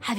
Have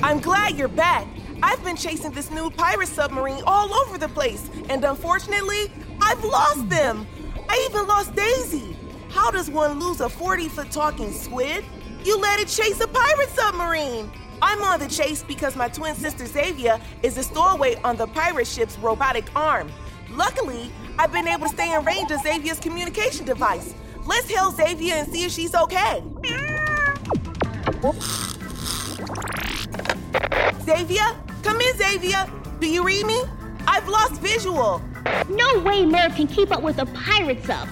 I'm glad you're back. I've been chasing this new pirate submarine all over the place, and unfortunately, I've lost them. I even lost Daisy. How does one lose a 40-foot talking squid? You let it chase a pirate submarine. I'm on the chase because my twin sister Zavia is a stowaway on the pirate ship's robotic arm. Luckily, I've been able to stay in range of Zavia's communication device. Let's hail Zavia and see if she's okay. Zavia? Come in, Zavia. Do you read me? I've lost visual. No way Merv can keep up with a pirate sub.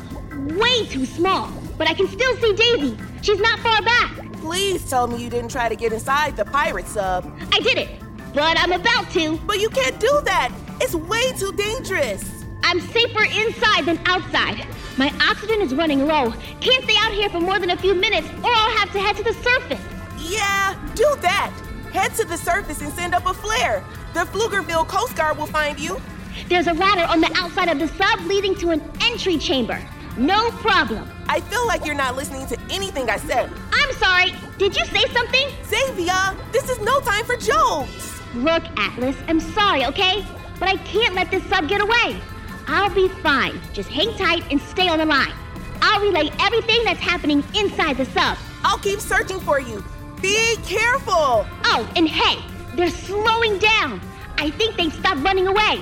Way too small. But I can still see Daisy. She's not far back. Please tell me you didn't try to get inside the pirate sub. I did it, but I'm about to. But you can't do that. It's way too dangerous. I'm safer inside than outside. My oxygen is running low. Can't stay out here for more than a few minutes or I'll have to head to the surface. Yeah, do that. Head to the surface and send up a flare. The Pflugerville Coast Guard will find you. There's a ladder on the outside of the sub leading to an entry chamber. No problem. I feel like you're not listening to anything I said. I'm sorry. Did you say something? Zavia, this is no time for jokes. Look, Atlas, I'm sorry, okay? But I can't let this sub get away. I'll be fine. Just hang tight and stay on the line. I'll relay everything that's happening inside the sub. I'll keep searching for you. Be careful! Oh, and hey, they're slowing down. I think they've stopped running away.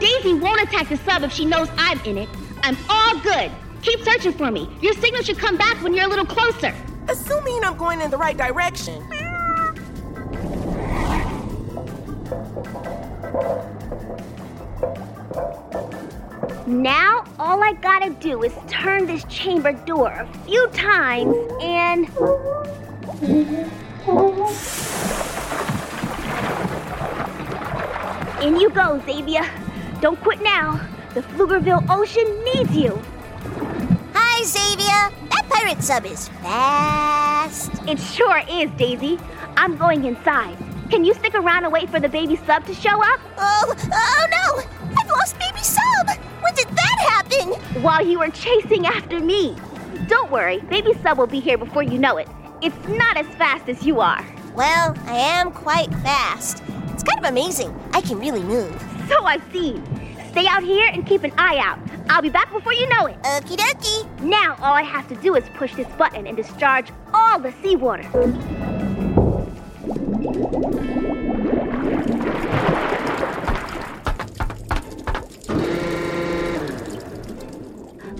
Daisy won't attack the sub if she knows I'm in it. I'm all good. Keep searching for me. Your signal should come back when you're a little closer. Assuming I'm going in the right direction. Now, all I gotta do is turn this chamber door a few times and... In you go, Zavia. Don't quit now. The Pflugerville Ocean needs you. Hi, Zavia. That pirate sub is fast. It sure is, Daisy. I'm going inside. Can you stick around and wait for the baby sub to show up? Oh no! I've lost baby sub! When did that happen? While you were chasing after me. Don't worry, baby sub will be here before you know it. It's not as fast as you are. Well, I am quite fast. It's kind of amazing. I can really move. So I've seen. Stay out here and keep an eye out. I'll be back before you know it. Okie dokie. Now all I have to do is push this button and discharge all the seawater.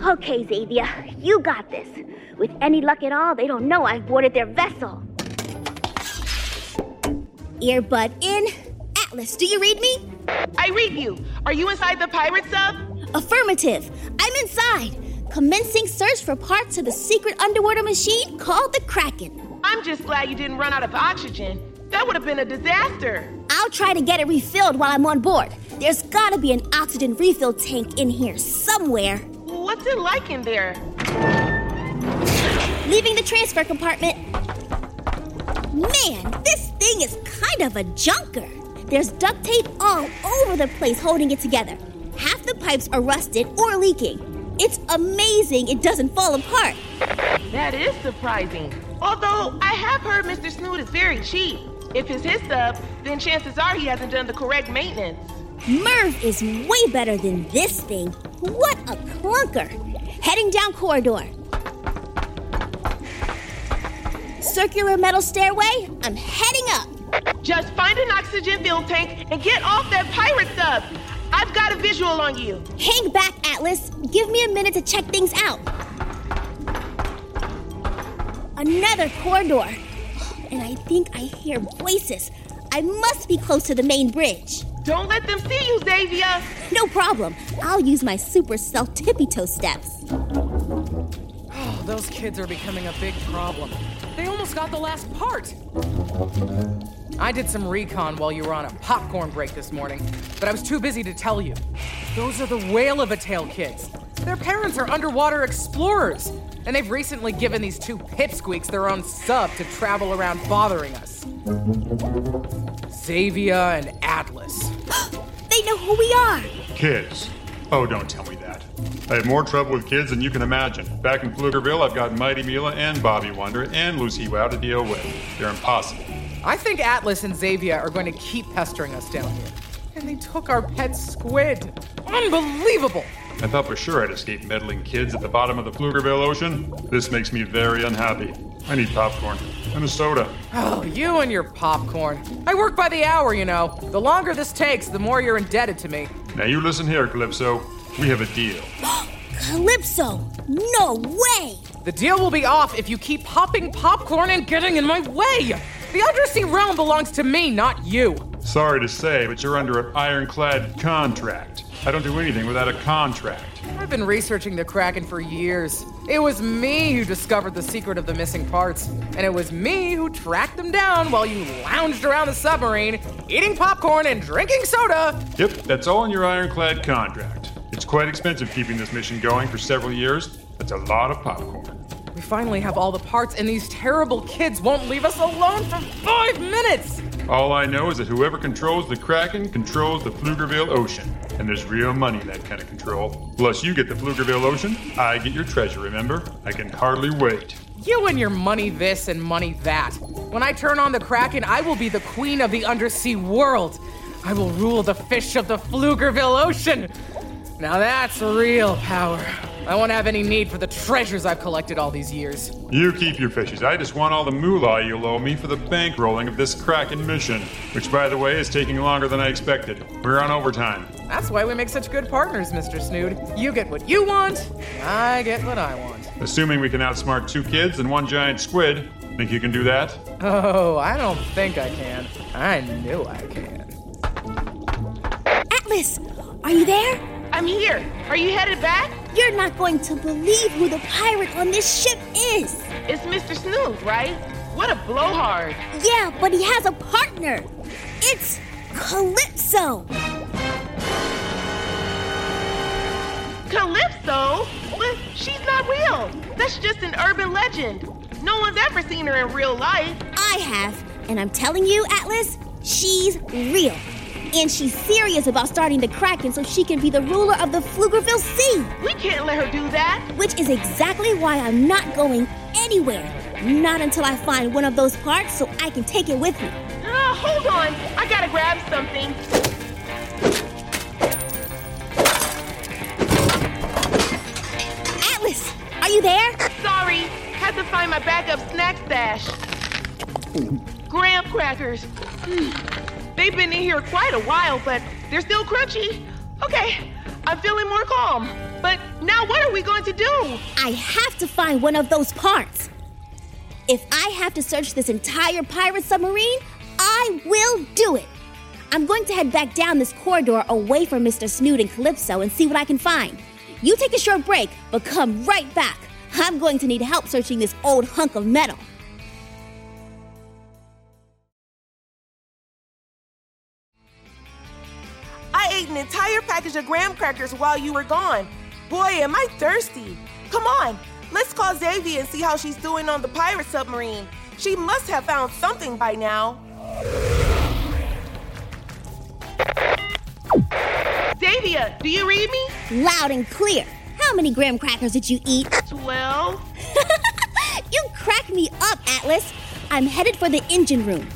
Okay, Zavia, you got this. With any luck at all, they don't know I've boarded their vessel. Earbud in. Atlas, do you read me? I read you. Are you inside the pirate sub? Affirmative. I'm inside. Commencing search for parts of the secret underwater machine called the Kraken. I'm just glad you didn't run out of oxygen. That would have been a disaster. I'll try to get it refilled while I'm on board. There's gotta be an oxygen refill tank in here somewhere. What's it like in there? Leaving the transfer compartment. Man, this thing is kind of a junker. There's duct tape all over the place holding it together. Half the pipes are rusted or leaking. It's amazing it doesn't fall apart. That is surprising. Although I have heard Mr. Snood is very cheap. If it's his sub, then chances are he hasn't done the correct maintenance. Merv is way better than this thing. What a clunker. Heading down corridor. circular metal stairway, I'm heading up. Just find an oxygen-filled tank and get off that pirate sub. I've got a visual on you. Hang back, Atlas. Give me a minute to check things out. Another corridor. And I think I hear voices. I must be close to the main bridge. Don't let them see you, Zavia. No problem. I'll use my super stealth tippy-toe steps. Oh, those kids are becoming a big problem. They almost got the last part. I did some recon while you were on a popcorn break this morning, but I was too busy to tell you. Those are the Whale of a Tale kids. Their parents are underwater explorers, and they've recently given these two pipsqueaks their own sub to travel around bothering us. Zavia and Atlas. They know who we are. Kids. Oh, don't tell me that. I had more trouble with kids than you can imagine. Back in Pflugerville, I've got Mighty Mila and Bobby Wonder and Lucy Wow to deal with. They're impossible. I think Atlas and Zavia are going to keep pestering us down here. And they took our pet squid. Unbelievable! I thought for sure I'd escape meddling kids at the bottom of the Pflugerville Ocean. This makes me very unhappy. I need popcorn. And a soda. Oh, you and your popcorn. I work by the hour, you know. The longer this takes, the more you're indebted to me. Now you listen here, Calypso. We have a deal. Calypso! No way! The deal will be off if you keep popping popcorn and getting in my way! The undersea realm belongs to me, not you. Sorry to say, but you're under an ironclad contract. I don't do anything without a contract. I've been researching the Kraken for years. It was me who discovered the secret of the missing parts. And it was me who tracked them down while you lounged around the submarine, eating popcorn and drinking soda. Yep, that's all in your ironclad contract. It's quite expensive keeping this mission going for several years. That's a lot of popcorn. We finally have all the parts, and these terrible kids won't leave us alone for 5 minutes! All I know is that whoever controls the Kraken controls the Pflugerville Ocean. And there's real money in that kind of control. Plus, you get the Pflugerville Ocean, I get your treasure, remember? I can hardly wait. You and your money this and money that. When I turn on the Kraken, I will be the queen of the undersea world. I will rule the fish of the Pflugerville Ocean. Now that's real power. I won't have any need for the treasures I've collected all these years. You keep your fishes. I just want all the moolah you'll owe me for the bankrolling of this Kraken mission, which, by the way, is taking longer than I expected. We're on overtime. That's why we make such good partners, Mr. Snood. You get what you want, I get what I want. Assuming we can outsmart two kids and one giant squid, think you can do that? Oh, I don't think I can. I knew I can. Atlas, are you there? I'm here. Are you headed back? You're not going to believe who the pirate on this ship is. It's Mr. Snood, right? What a blowhard. Yeah, but he has a partner. It's Calypso. Calypso? But she's not real. That's just an urban legend. No one's ever seen her in real life. I have, and I'm telling you, Atlas, she's real. And she's serious about starting the Kraken so she can be the ruler of the Pflugerville Sea. We can't let her do that. Which is exactly why I'm not going anywhere. Not until I find one of those parts so I can take it with me. Hold on. I gotta grab something. Atlas, are you there? Sorry. Had to find my backup snack stash. Graham crackers. They've been in here quite a while, but they're still crunchy. Okay, I'm feeling more calm. But now what are we going to do? I have to find one of those parts. If I have to search this entire pirate submarine, I will do it. I'm going to head back down this corridor away from Mr. Snood and Calypso and see what I can find. You take a short break, but come right back. I'm going to need help searching this old hunk of metal. An entire package of graham crackers while you were gone. Boy, am I thirsty. Come on, let's call Zavia and see how she's doing on the pirate submarine. She must have found something by now. Zavia, do you read me? Loud and clear. How many graham crackers did you eat? 12. You crack me up, Atlas. I'm headed for the engine room.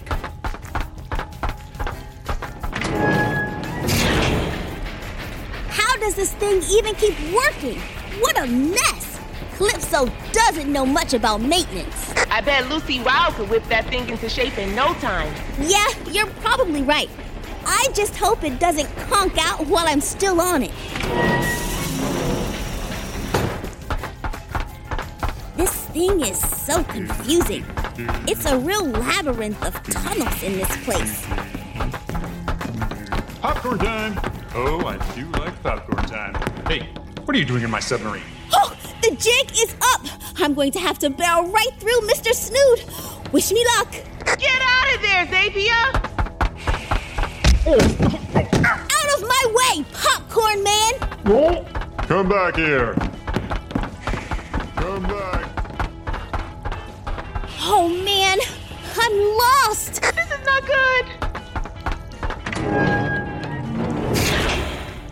Does this thing even keep working? What a mess! Calypso doesn't know much about maintenance. I I bet Lucy Wow could whip that thing into shape in no time. Yeah, you're probably right. I just hope it doesn't conk out while I'm still on it. This thing is so confusing. It's a real labyrinth of tunnels in this place. Popcorn time! Oh, I do like popcorn time. Hey, what are you doing in my submarine? Oh, the jig is up! I'm going to have to barrel right through Mr. Snood. Wish me luck. Get out of there, Zavia! Out of my way, popcorn man! Come back here. Come back. Oh, man. I'm lost. This is not good.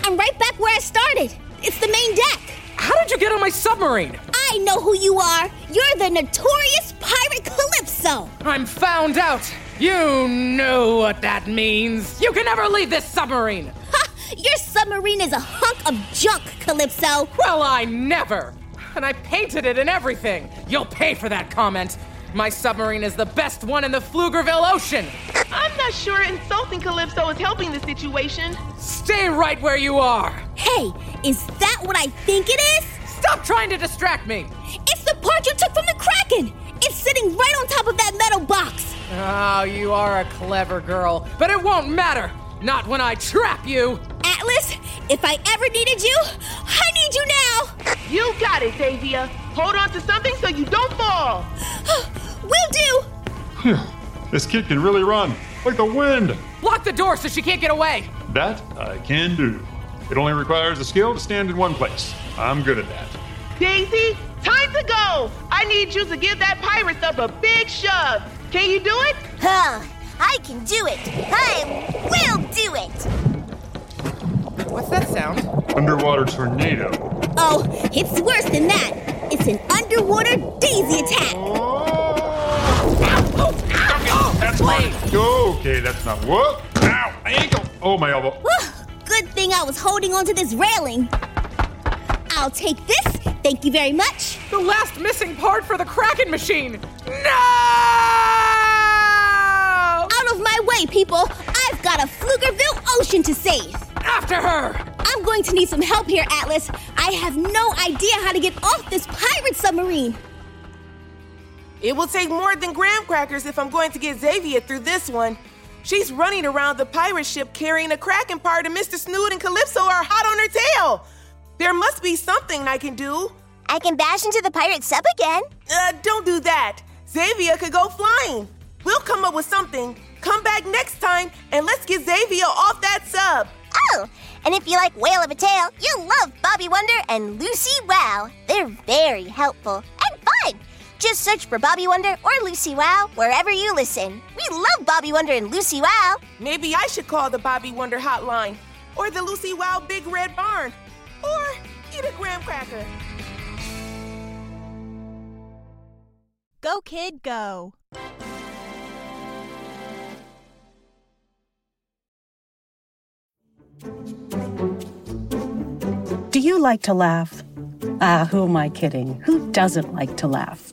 I'm right back where I started. It's the main deck. How did you get on my submarine? I know who you are. You're the notorious pirate Calypso. I'm found out. You know what that means. You can never leave this submarine. Ha! Your submarine is a hunk of junk, Calypso. Well, I never. And I painted it and everything. You'll pay for that comment. My submarine is the best one in the Pflugerville Ocean. I'm not sure insulting Calypso is helping the situation. Stay right where you are. Hey, is that what I think it is? Stop trying to distract me. It's the part you took from the Kraken. It's sitting right on top of that metal box. Oh, you are a clever girl. But it won't matter. Not when I trap you. Atlas, if I ever needed you, I need you now. You got it, Davia. Hold on to something so you don't fall. Will do. This kid can really run. Like the wind. Block the door so she can't get away. That I can do. It only requires a skill to stand in one place. I'm good at that. Daisy, time to go. I need you to give that pirate stuff a big shove. Can you do it? Huh, I can do it. I will do it. What's that sound? Underwater tornado. Oh, it's worse than that. It's an underwater Daisy attack. Ow, that's right. Okay, that's not what. Ow, my ankle. Oh, my elbow. Good thing I was holding onto this railing. I'll take this. Thank you very much. The last missing part for the Kraken machine. No! Out of my way, people. I've got a Pflugerville Ocean to save. After her! I'm going to need some help here, Atlas. I have no idea how to get off this pirate submarine. It will take more than graham crackers if I'm going to get Zavia through this one. She's running around the pirate ship carrying a Kraken part, and Mr. Snood and Calypso are hot on her tail. There must be something I can do. I can bash into the pirate sub again. Don't do that. Zavia could go flying. We'll come up with something. Come back next time, and let's get Zavia off that sub. Oh, and if you like Whale of a Tale, you'll love Bobby Wonder and Lucy Wow. They're very helpful and fun. Just search for Bobby Wonder or Lucy Wow wherever you listen. We love Bobby Wonder and Lucy Wow. Maybe I should call the Bobby Wonder hotline, or the Lucy Wow Big Red Barn, or eat a graham cracker. Go, kid, go. Do you like to laugh? Who am I kidding? Who doesn't like to laugh?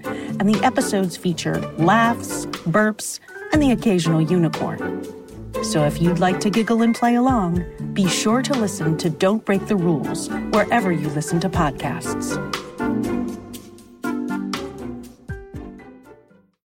and the episodes feature laughs, burps, and the occasional unicorn. So if you'd like to giggle and play along, be sure to listen to Don't Break the Rules wherever you listen to podcasts.